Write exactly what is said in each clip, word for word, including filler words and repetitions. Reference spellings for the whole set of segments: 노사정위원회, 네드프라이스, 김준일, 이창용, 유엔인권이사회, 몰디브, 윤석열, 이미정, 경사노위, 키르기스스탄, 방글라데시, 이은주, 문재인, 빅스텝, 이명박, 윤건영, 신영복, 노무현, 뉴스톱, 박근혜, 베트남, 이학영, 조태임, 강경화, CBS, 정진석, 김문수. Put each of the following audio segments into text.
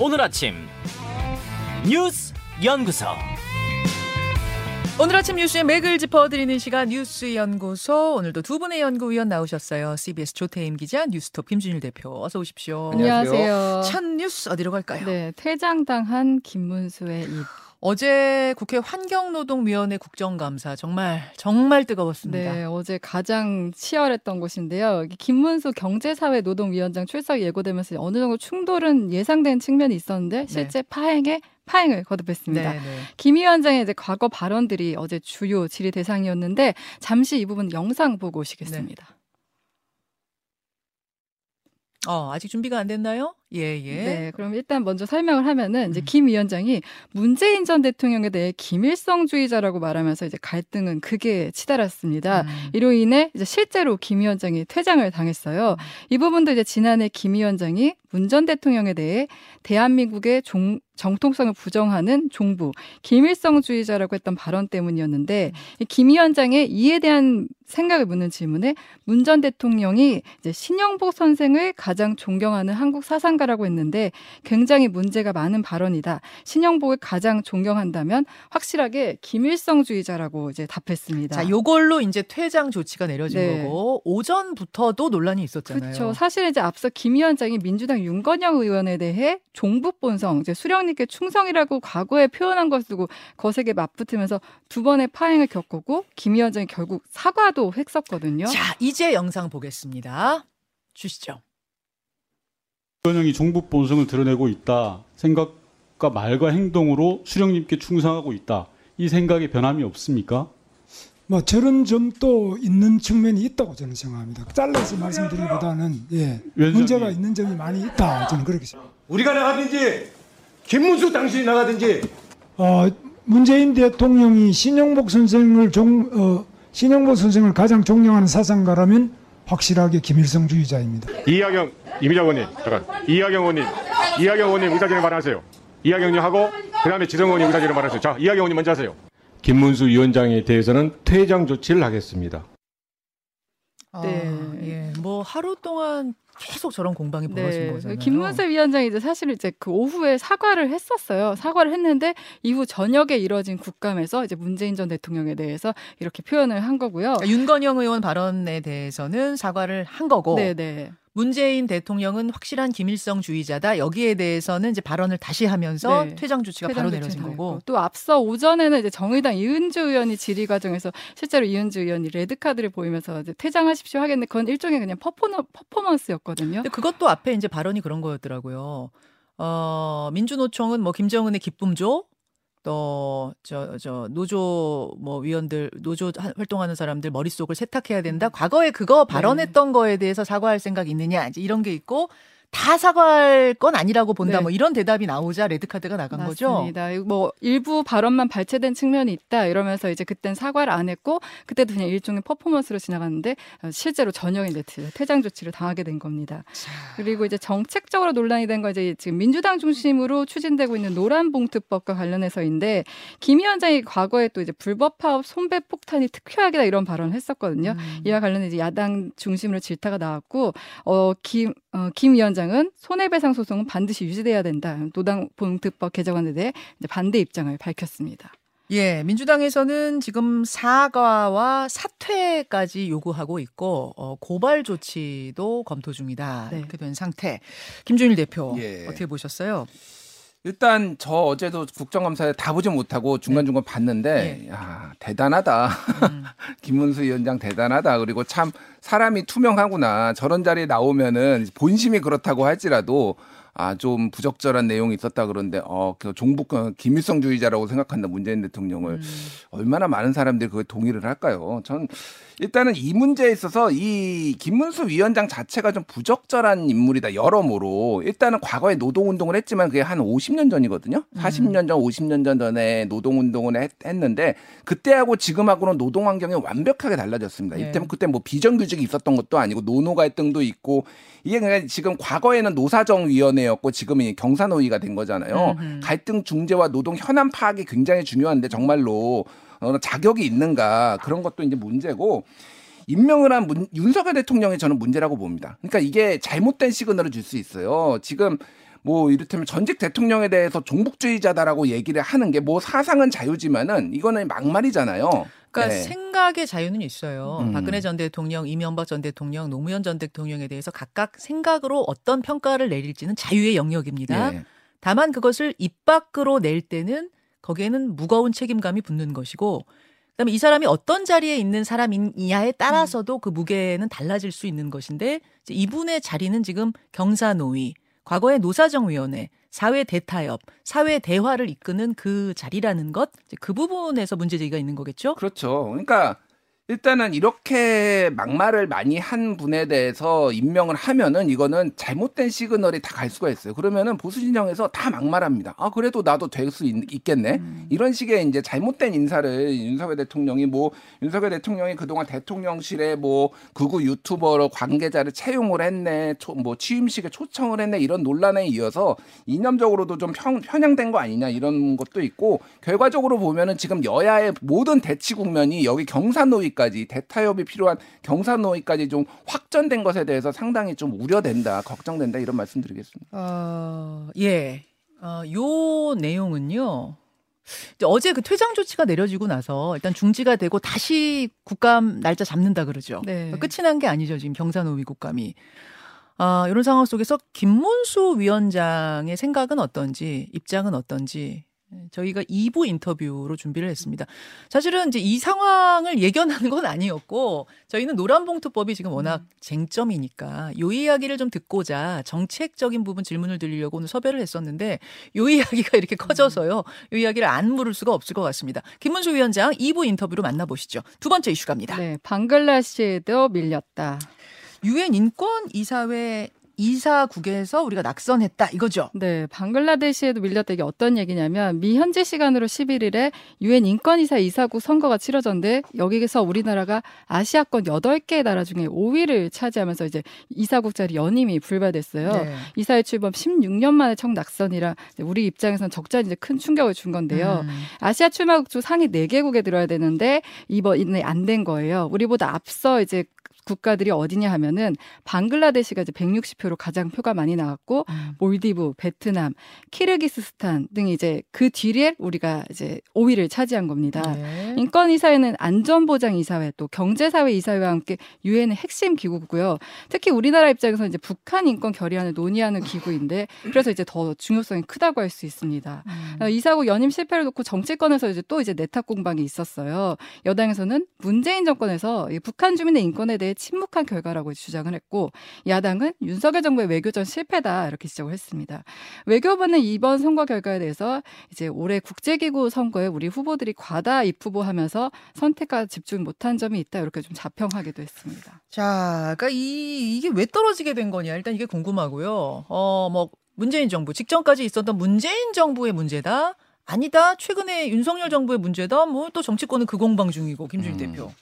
오늘 아침 뉴스 연구소. 오늘 아침 뉴스의 맥을 짚어드리는 시간 뉴스 연구소. 오늘도 두 분의 연구위원 나오셨어요. 씨비에스 조태임 기자, 뉴스톱 김준일 대표. 어서 오십시오. 안녕하세요. 첫 뉴스 어디로 갈까요? 네, 퇴장당한 김문수의 입. 어제 국회 환경노동위원회 국정감사 정말 정말 뜨거웠습니다. 네, 어제 가장 치열했던 곳인데요. 김문수 경제사회노동위원장 출석 예고되면서 어느 정도 충돌은 예상된 측면이 있었는데 실제 네. 파행에 파행을 거듭했습니다. 네네. 김 위원장의 이제 과거 발언들이 어제 주요 질의 대상이었는데 잠시 이 부분 영상 보고 오시겠습니다. 네. 어, 아직 준비가 안 됐나요? 예, 예. 네, 그럼 일단 먼저 설명을 하면은 이제 김 위원장이 문재인 전 대통령에 대해 김일성주의자라고 말하면서 이제 갈등은 극에 치달았습니다. 음. 이로 인해 이제 실제로 김 위원장이 퇴장을 당했어요. 이 부분도 이제 지난해 김 위원장이 문 전 대통령에 대해 대한민국의 종, 정통성을 부정하는 종부, 김일성주의자라고 했던 발언 때문이었는데 음. 김 위원장의 이에 대한 생각을 묻는 질문에 문 전 대통령이 이제 신영복 선생을 가장 존경하는 한국 사상 라고 했는데 굉장히 문제가 많은 발언이다. 신영복을 가장 존경한다면 확실하게 김일성주의자라고 이제 답했습니다. 자, 요걸로 이제 퇴장 조치가 내려진 네. 거고 오전부터도 논란이 있었잖아요. 그렇죠. 사실 이제 앞서 김 위원장이 민주당 윤건영 의원에 대해 종북본성, 이제 수령님께 충성이라고 과거에 표현한 것을 두고 거세게 맞붙으면서 두 번의 파행을 겪었고 김 위원장이 결국 사과도 했었거든요. 자, 이제 영상 보겠습니다. 주시죠. 윤건영이 종북 본성을 드러내고 있다. 생각과 말과 행동으로 수령님께 충성하고 있다. 이 생각에 변함이 없습니까? 뭐 저런 점도 있는 측면이 있다고 저는 생각합니다. 잘라서 말씀드리기보다는 예, 문제가 있는 점이 많이 있다. 저는 그렇게 생각합니다. 우리가 나가든지 김문수 당신이 나가든지 어, 문재인 대통령이 신영복 선생을 종, 어, 신영복 선생을 가장 존경하는 사상가라면 확실하게 김일성주의자입니다. 이학영, 이미정 의원님, 잠깐. 이학영 의원님, 이학영 의원님 의사진을 말하세요. 이학영님 하고 그다음에 지성 의원님 의사진을 말하세요. 자, 이학영 의원님 먼저 하세요. 김문수 위원장에 대해서는 퇴장 조치를 하겠습니다. 아, 네, 예. 뭐 하루 동안 계속 저런 공방이 벌어진 네. 거잖아요. 김문수 위원장이 이제 사실 이제 그 오후에 사과를 했었어요. 사과를 했는데 이후 저녁에 이뤄진 국감에서 이제 문재인 전 대통령에 대해서 이렇게 표현을 한 거고요. 그러니까 윤건영 의원 발언에 대해서는 사과를 한 거고. 네네. 문재인 대통령은 확실한 김일성주의자다. 여기에 대해서는 이제 발언을 다시 하면서 네. 퇴장 조치가 퇴장 바로 내려진 거고. 또 앞서 오전에는 이제 정의당 이은주 의원이 질의 과정에서 실제로 이은주 의원이 레드카드를 보이면서 이제 퇴장하십시오 하겠는데 그건 일종의 그냥 퍼포먼, 퍼포먼스였거든요. 근데 그것도 앞에 이제 발언이 그런 거였더라고요. 어, 민주노총은 뭐 김정은의 기쁨조, 또 저 저 노조 뭐 위원들 노조 활동하는 사람들 머릿속을 세탁해야 된다. 과거에 그거 발언했던 네. 거에 대해서 사과할 생각 있느냐 이제 이런 게 있고 다 사과할 건 아니라고 본다. 네. 뭐 이런 대답이 나오자 레드카드가 나간 맞습니다. 거죠. 뭐 일부 발언만 발췌된 측면이 있다 이러면서 이제 그땐 사과를 안 했고 그때도 그냥 일종의 퍼포먼스로 지나갔는데 실제로 저녁에 이제 퇴장 조치를 당하게 된 겁니다. 자. 그리고 이제 정책적으로 논란이 된 거 이제 지금 민주당 중심으로 추진되고 있는 노란봉투법과 관련해서인데 김 위원장이 과거에 또 이제 불법 파업 손배 폭탄이 특효약이다 이런 발언을 했었거든요. 음. 이와 관련해 이제 야당 중심으로 질타가 나왔고 어, 김, 어, 김 위원장 장은 손해배상 소송은 반드시 유지돼야 된다. 노동봉투법 개정안에 대해 이제 반대 입장을 밝혔습니다. 예, 민주당에서는 지금 사과와 사퇴까지 요구하고 있고 어, 고발 조치도 검토 중이다. 네. 이렇게 된 상태. 김준일 대표 예. 어떻게 보셨어요? 일단 저 어제도 국정감사에 다 보지 못하고 중간중간 네. 봤는데 예. 야, 대단하다. 음. 김문수 위원장 대단하다. 그리고 참 사람이 투명하구나. 저런 자리에 나오면은 본심이 그렇다고 할지라도 아, 좀 부적절한 내용이 있었다 그런데 어, 그 종북 김일성주의자라고 생각한다. 문재인 대통령을. 음. 얼마나 많은 사람들이 그거에 동의를 할까요? 전 일단은 이 문제에 있어서 이 김문수 위원장 자체가 좀 부적절한 인물이다. 여러모로. 일단은 과거에 노동운동을 했지만 그게 한 오십 년 전이거든요. 사십 년 전, 오십 년 전 전에 노동운동을 했, 했는데 그때하고 지금하고는 노동 환경이 완벽하게 달라졌습니다. 네. 이때 그때 뭐 비정규직이 있었던 것도 아니고 노노 갈등도 있고 이게 그냥 지금 과거에는 노사정위원회였고 지금은 경사노위가 된 거잖아요. 음흠. 갈등 중재와 노동 현안 파악이 굉장히 중요한데 정말로 어, 자격이 있는가 그런 것도 이제 문제고 임명을 한 문, 윤석열 대통령이 저는 문제라고 봅니다. 그러니까 이게 잘못된 시그널을 줄 수 있어요. 지금 뭐 이를테면 전직 대통령에 대해서 종북주의자다라고 얘기를 하는 게 뭐 사상은 자유지만은 이거는 막말이잖아요. 그러니까 네. 생각의 자유는 있어요. 음. 박근혜 전 대통령, 이명박 전 대통령, 노무현 전 대통령에 대해서 각각 생각으로 어떤 평가를 내릴지는 자유의 영역입니다. 네. 다만 그것을 입 밖으로 낼 때는 거기에는 무거운 책임감이 붙는 것이고 그다음에 이 사람이 어떤 자리에 있는 사람이냐에 따라서도 그 무게는 달라질 수 있는 것인데 이제 이분의 자리는 지금 경사노위, 과거의 노사정위원회, 사회 대타협, 사회 대화를 이끄는 그 자리라는 것, 그 부분에서 문제제기가 있는 거겠죠? 그렇죠. 그러니까 일단은 이렇게 막말을 많이 한 분에 대해서 임명을 하면은 이거는 잘못된 시그널이 다 갈 수가 있어요. 그러면은 보수 진영에서 다 막말합니다. 아 그래도 나도 될 수 있겠네. 음. 이런 식의 이제 잘못된 인사를 윤석열 대통령이 뭐 윤석열 대통령이 그동안 대통령실에 뭐 극우 유튜버로 관계자를 채용을 했네, 초, 뭐 취임식에 초청을 했네 이런 논란에 이어서 이념적으로도 좀 편, 편향된 거 아니냐 이런 것도 있고 결과적으로 보면은 지금 여야의 모든 대치 국면이 여기 경사노위 대타협이 필요한 경사노위까지 좀 확전된 것에 대해서 상당히 좀 우려된다, 걱정된다 이런 말씀드리겠습니다. 어, 예, 어, 요 내용은요. 이제 어제 그 퇴장 조치가 내려지고 나서 일단 중지가 되고 다시 국감 날짜 잡는다 그러죠. 네. 그러니까 끝이 난 게 아니죠 지금 경사노위 국감이. 아, 이런 상황 속에서 김문수 위원장의 생각은 어떤지, 입장은 어떤지. 저희가 이 부 인터뷰로 준비를 했습니다. 사실은 이제 이 상황을 예견하는 건 아니었고 저희는 노란봉투법이 지금 워낙 쟁점이니까 요 이야기를 좀 듣고자 정책적인 부분 질문을 드리려고 오늘 섭외를 했었는데 요 이야기가 이렇게 커져서요. 요 이야기를 안 물을 수가 없을 것 같습니다. 김문수 위원장 이 부 인터뷰로 만나보시죠. 두 번째 이슈 갑니다. 네, 방글라데시에도 밀렸다. 유엔인권이사회 이사국에서 우리가 낙선했다 이거죠? 네. 방글라데시에도 밀렸다. 이게 어떤 얘기냐면 미 현지 시간으로 십일 일에 유엔인권이사 이사국 선거가 치러졌는데 여기에서 우리나라가 아시아권 여덟 개의 나라 중에 오 위를 차지하면서 이제 이사국 자리 연임이 불발됐어요. 네. 이사회 출범 십육 년 만에 청낙선이라 우리 입장에서는 적잖이 큰 충격을 준 건데요. 음. 아시아 출마국 중 상위 네 개국에 들어야 되는데 이번에 안 된 거예요. 우리보다 앞서 이제 국가들이 어디냐 하면은 방글라데시가 이제 백육십 표로 가장 표가 많이 나왔고 음. 몰디브, 베트남, 키르기스스탄 등이 이제 그 뒤에 우리가 이제 오 위를 차지한 겁니다. 네. 인권이사회는 안전보장이사회 또 경제사회이사회와 함께 유엔의 핵심 기구고요. 특히 우리나라 입장에서 이제 북한 인권 결의안을 논의하는 기구인데 그래서 이제 더 중요성이 크다고 할 수 있습니다. 음. 이사국 연임 실패를 놓고 정치권에서 이제 또 이제 내탁 공방이 있었어요. 여당에서는 문재인 정권에서 북한 주민의 인권에 대해 침묵한 결과라고 주장을 했고 야당은 윤석열 정부의 외교전 실패다 이렇게 지적을 했습니다. 외교부는 이번 선거 결과에 대해서 이제 올해 국제기구 선거에 우리 후보들이 과다 입후보하면서 선택과 집중 못한 점이 있다 이렇게 좀 자평하기도 했습니다. 자, 그러니까 이 이게 왜 떨어지게 된 거냐 일단 이게 궁금하고요. 어, 뭐 문재인 정부 직전까지 있었던 문재인 정부의 문제다 아니다 최근에 윤석열 정부의 문제다 뭐 또 정치권은 그 공방 중이고 김준일 음. 대표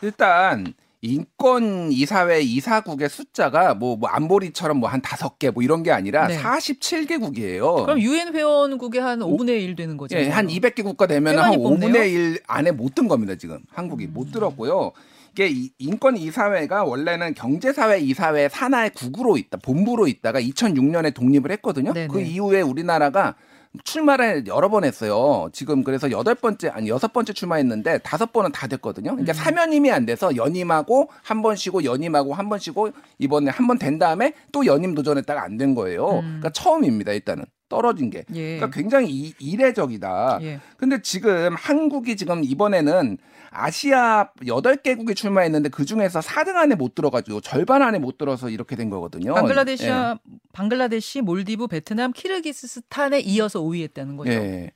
일단. 인권 이사회 이사국의 숫자가 뭐, 뭐 안보리처럼 뭐 한 다섯 개 뭐 이런 게 아니라 네. 사십칠 개국이에요. 그럼 유엔 회원국의 한 오분의 일 되는 거죠? 예, 한 이백 개국가 되면 한 뽑네요? 오분의 일 안에 못 든 겁니다, 지금. 한국이 음. 못 들었고요. 이게 인권 이사회가 원래는 경제사회 이사회 산하의 국으로 있다, 본부로 있다가 이천육 년에 독립을 했거든요. 네네. 그 이후에 우리나라가 출마를 여러 번 했어요. 지금 그래서 여덟 번째 아니 여섯 번째 출마했는데 다섯 번은 다 됐거든요. 그러니까 음. 사면임이 안 돼서 연임하고 한 번 쉬고 연임하고 한 번 쉬고 이번에 한 번 된 다음에 또 연임 도전했다가 안 된 거예요. 음. 그러니까 처음입니다. 일단은. 떨어진 게. 예. 그러니까 굉장히 이, 이례적이다. 예. 근데 지금 한국이 지금 이번에는 아시아 여덟 개국이 출마했는데 그중에서 사 등 안에 못 들어가지고 절반 안에 못 들어서 이렇게 된 거거든요. 방글라데시, 예. 방글라데시, 몰디브, 베트남, 키르기스스탄에 이어서 오 위 했다는 거죠. 예.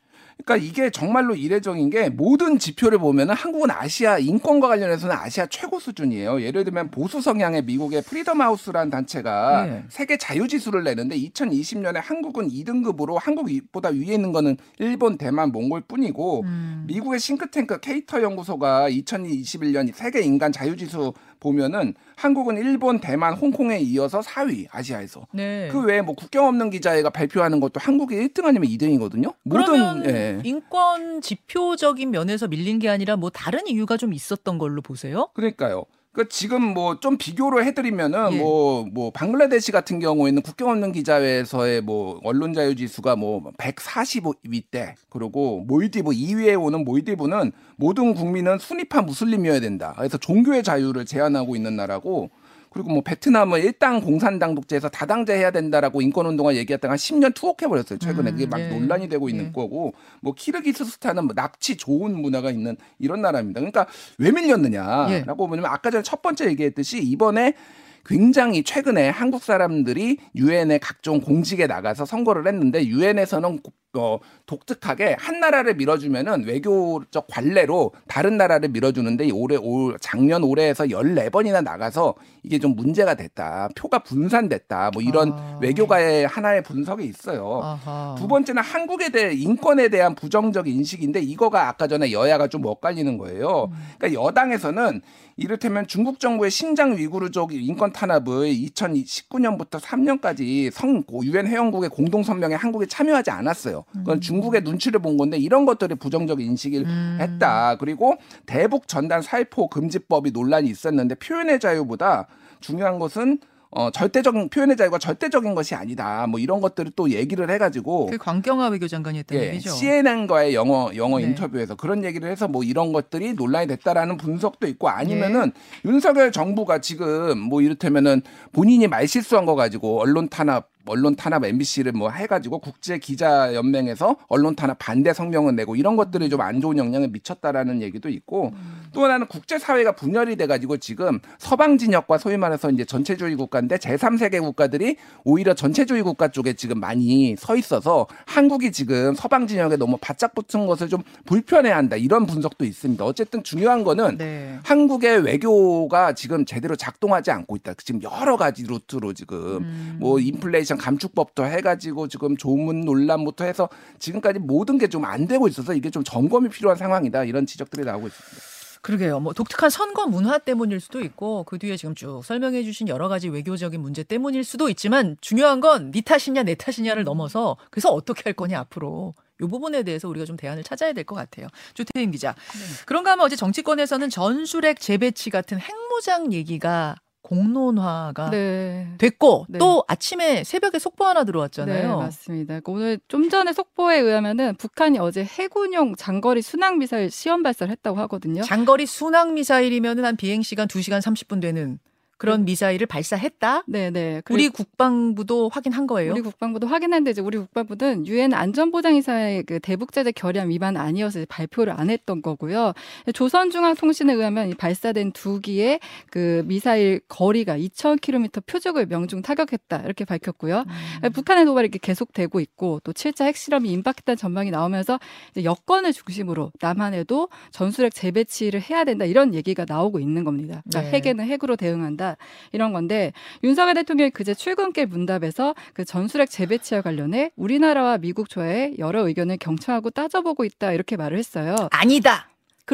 그러니까 이게 정말로 이례적인 게 모든 지표를 보면 한국은 아시아 인권과 관련해서는 아시아 최고 수준이에요. 예를 들면 보수 성향의 미국의 프리덤 하우스라는 단체가 네. 세계 자유지수를 내는데 이천이십 년에 한국은 이 등급으로 한국보다 위에 있는 거는 일본, 대만, 몽골 뿐이고 음. 미국의 싱크탱크 케이터 연구소가 이천이십일 년 세계 인간 자유지수 보면은 한국은 일본, 대만, 홍콩에 이어서 사 위 아시아에서. 네. 그 외에 뭐 국경 없는 기자회가 발표하는 것도 한국이 일 등 아니면 이 등이거든요. 모든 예. 인권 지표적인 면에서 밀린 게 아니라 뭐 다른 이유가 좀 있었던 걸로 보세요. 그러니까요. 그 지금 뭐 좀 비교를 해드리면은 뭐, 예. 뭐 방글라데시 같은 경우에는 국경 없는 기자회에서의 뭐 언론 자유 지수가 뭐 백사십오 위대, 그리고 몰디브 이 위에 오는 몰디브는 모든 국민은 순위파 무슬림이어야 된다. 그래서 종교의 자유를 제한하고 있는 나라고, 그리고 뭐 베트남은 일당 공산당 독재에서 다당제 해야 된다라고 인권운동을 얘기했다가 십 년 투옥해 버렸어요. 최근에 음, 그게 막 예. 논란이 되고 있는 예. 거고, 뭐 키르기스스탄은 뭐 납치 좋은 문화가 있는 이런 나라입니다. 그러니까 왜 밀렸느냐라고 예. 보면 아까 전에 첫 번째 얘기했듯이 이번에 굉장히 최근에 한국 사람들이 유엔의 각종 공직에 나가서 선거를 했는데, 유엔에서는 어, 독특하게 한 나라를 밀어주면은 외교적 관례로 다른 나라를 밀어주는데, 올해 올 작년 올해에서 열네 번이나 나가서 이게 좀 문제가 됐다, 표가 분산됐다, 뭐 이런 아. 외교가의 하나의 분석이 있어요. 아하. 두 번째는 한국에 대해 인권에 대한 부정적 인식인데, 이거가 아까 전에 여야가 좀 엇갈리는 거예요. 음. 그러니까 여당에서는 이를테면 중국 정부의 신장 위구르족 인권 탄압을 이천십구 년부터 삼 년까지 성, 유엔 회원국의 공동 선명에 한국이 참여하지 않았어요. 그건 음. 중국의 눈치를 본 건데, 이런 것들이 부정적 인식을 음. 했다. 그리고 대북 전단 살포 금지법이 논란이 있었는데, 표현의 자유보다 중요한 것은 어 절대적인 표현의 자유가 절대적인 것이 아니다. 뭐 이런 것들을 또 얘기를 해가지고, 그 강경화 외교장관이 했던 예, 얘기죠. 씨엔엔과의 영어 영어 네. 인터뷰에서 그런 얘기를 해서 뭐 이런 것들이 논란이 됐다라는 분석도 있고, 아니면은 네. 윤석열 정부가 지금 뭐 이를테면은 본인이 말 실수한 거 가지고 언론 탄압. 언론 탄압 엠비씨를 뭐 해가지고 국제 기자 연맹에서 언론 탄압 반대 성명을 내고, 이런 것들이 좀 안 좋은 영향을 미쳤다라는 얘기도 있고, 음. 또 하나는 국제 사회가 분열이 돼가지고 지금 서방 진영과 소위 말해서 이제 전체주의 국가인데 제삼 세계 국가들이 오히려 전체주의 국가 쪽에 지금 많이 서 있어서 한국이 지금 서방 진영에 너무 바짝 붙은 것을 좀 불편해한다, 이런 분석도 있습니다. 어쨌든 중요한 거는 네. 한국의 외교가 지금 제대로 작동하지 않고 있다. 지금 여러 가지 루트로 지금 음. 뭐 인플레이션 감축법도 해가지고 지금 조문 논란부터 해서 지금까지 모든 게 좀 안 되고 있어서 이게 좀 점검이 필요한 상황이다, 이런 지적들이 나오고 있습니다. 그러게요. 뭐 독특한 선거 문화 때문일 수도 있고, 그 뒤에 지금 쭉 설명해 주신 여러 가지 외교적인 문제 때문일 수도 있지만, 중요한 건 네 탓이냐 내 탓이냐를 넘어서 그래서 어떻게 할 거냐 앞으로, 이 부분에 대해서 우리가 좀 대안을 찾아야 될 것 같아요. 조태임 기자. 네. 그런가 하면 어제 정치권에서는 전술핵 재배치 같은 핵무장 얘기가 공론화가 네. 됐고 네. 또 아침에 새벽에 속보 하나 들어왔잖아요. 네, 맞습니다. 오늘 좀 전에 속보에 의하면은 북한이 어제 해군용 장거리 순항미사일 시험 발사를 했다고 하거든요. 장거리 순항미사일이면은 한 비행시간 두 시간 삼십 분 되는 그런 미사일을 발사했다. 네네. 우리 국방부도 확인한 거예요. 우리 국방부도 확인했는데, 이제 우리 국방부는 유엔 안전보장이사회 그 대북제재 결의안 위반 아니어서 이제 발표를 안 했던 거고요. 조선중앙통신에 의하면 이 발사된 두 기의 그 미사일 거리가 이천 킬로미터 표적을 명중 타격했다, 이렇게 밝혔고요. 음. 북한의 도발이 이렇게 계속되고 있고, 또 칠 차 핵실험이 임박했다는 전망이 나오면서 이제 여권을 중심으로 남한에도 전술핵 재배치를 해야 된다, 이런 얘기가 나오고 있는 겁니다. 그러니까 네. 핵에는 핵으로 대응한다, 이런 건데, 윤석열 대통령이 그제 출근길 문답에서 그 전술핵 재배치와 관련해 우리나라와 미국 조에 여러 의견을 경청하고 따져보고 있다, 이렇게 말을 했어요. 아니다.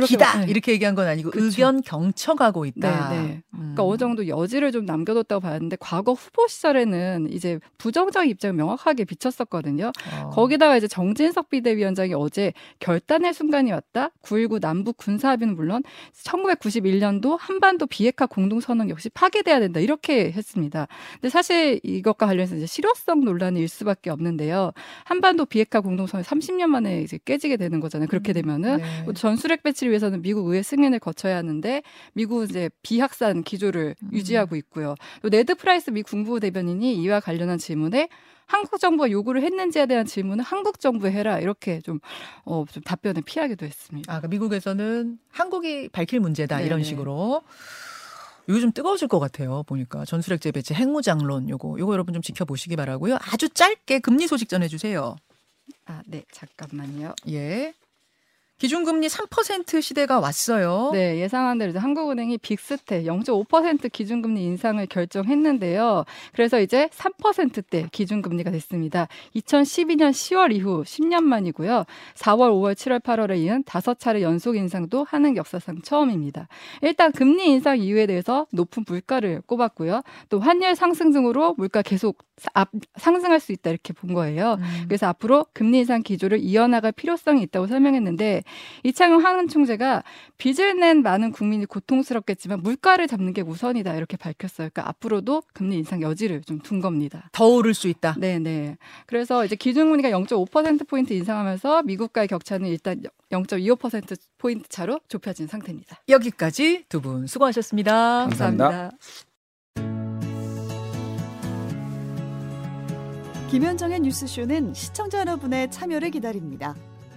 기다 네. 이렇게 얘기한 건 아니고 그쵸. 의견 경청하고 있다. 네, 네. 음. 그러니까 어느 정도 여지를 좀 남겨뒀다고 봤는데, 과거 후보 시절에는 이제 부정적 입장을 명확하게 비쳤었거든요. 어. 거기다가 이제 정진석 비대위원장이 어제 결단의 순간이 왔다, 구일구 남북 군사합의는 물론 천구백구십일 년도 한반도 비핵화 공동선언 역시 파괴돼야 된다, 이렇게 했습니다. 근데 사실 이것과 관련해서 이제 실효성 논란이 일 수밖에 없는데요. 한반도 비핵화 공동선언 삼십 년 만에 이제 깨지게 되는 거잖아요. 그렇게 되면은 네. 전술핵 배치 위해서는 미국 의회 승인을 거쳐야 하는데, 미국은 이제 비확산 기조를 음. 유지하고 있고요. 또 네드프라이스 미 국무부 대변인이 이와 관련한 질문에 한국 정부가 요구를 했는지에 대한 질문은 한국 정부에 해라, 이렇게 좀, 어, 좀 답변을 피하기도 했습니다. 아, 그러니까 미국에서는 한국이 밝힐 문제다, 네네. 이런 식으로. 이거 좀 뜨거워질 것 같아요. 보니까 전술핵 재배치 핵무장론 요거 요거 여러분 좀 지켜보시기 바라고요. 아주 짧게 금리 소식 전해주세요. 아, 네, 잠깐만요. 예. 기준금리 삼 퍼센트 시대가 왔어요. 네, 예상한 대로 이제 한국은행이 빅스텝 영 점 오 퍼센트 기준금리 인상을 결정했는데요. 그래서 이제 삼 퍼센트대 기준금리가 됐습니다. 이천십이 년 시월 이후 십 년 만이고요. 사월, 오월, 칠월, 팔월에 이은 다섯 차례 연속 인상도 한국 역사상 처음입니다. 일단 금리 인상 이유에 대해서 높은 물가를 꼽았고요. 또 환율 상승 등으로 물가 계속 상승할 수 있다, 이렇게 본 거예요. 음. 그래서 앞으로 금리 인상 기조를 이어나갈 필요성이 있다고 설명했는데, 이창용 한은 총재가 빚을 낸 많은 국민이 고통스럽겠지만 물가를 잡는 게 우선이다 이렇게 밝혔어요. 그러니까 앞으로도 금리 인상 여지를 좀 둔 겁니다. 더 오를 수 있다. 네네. 그래서 이제 기준금리가 영 점 오 퍼센트 포인트 인상하면서 미국과의 격차는 일단 영 점 이오 퍼센트 포인트 차로 좁혀진 상태입니다. 여기까지 두 분 수고하셨습니다. 감사합니다. 감사합니다. 김현정의 뉴스쇼는 시청자 여러분의 참여를 기다립니다.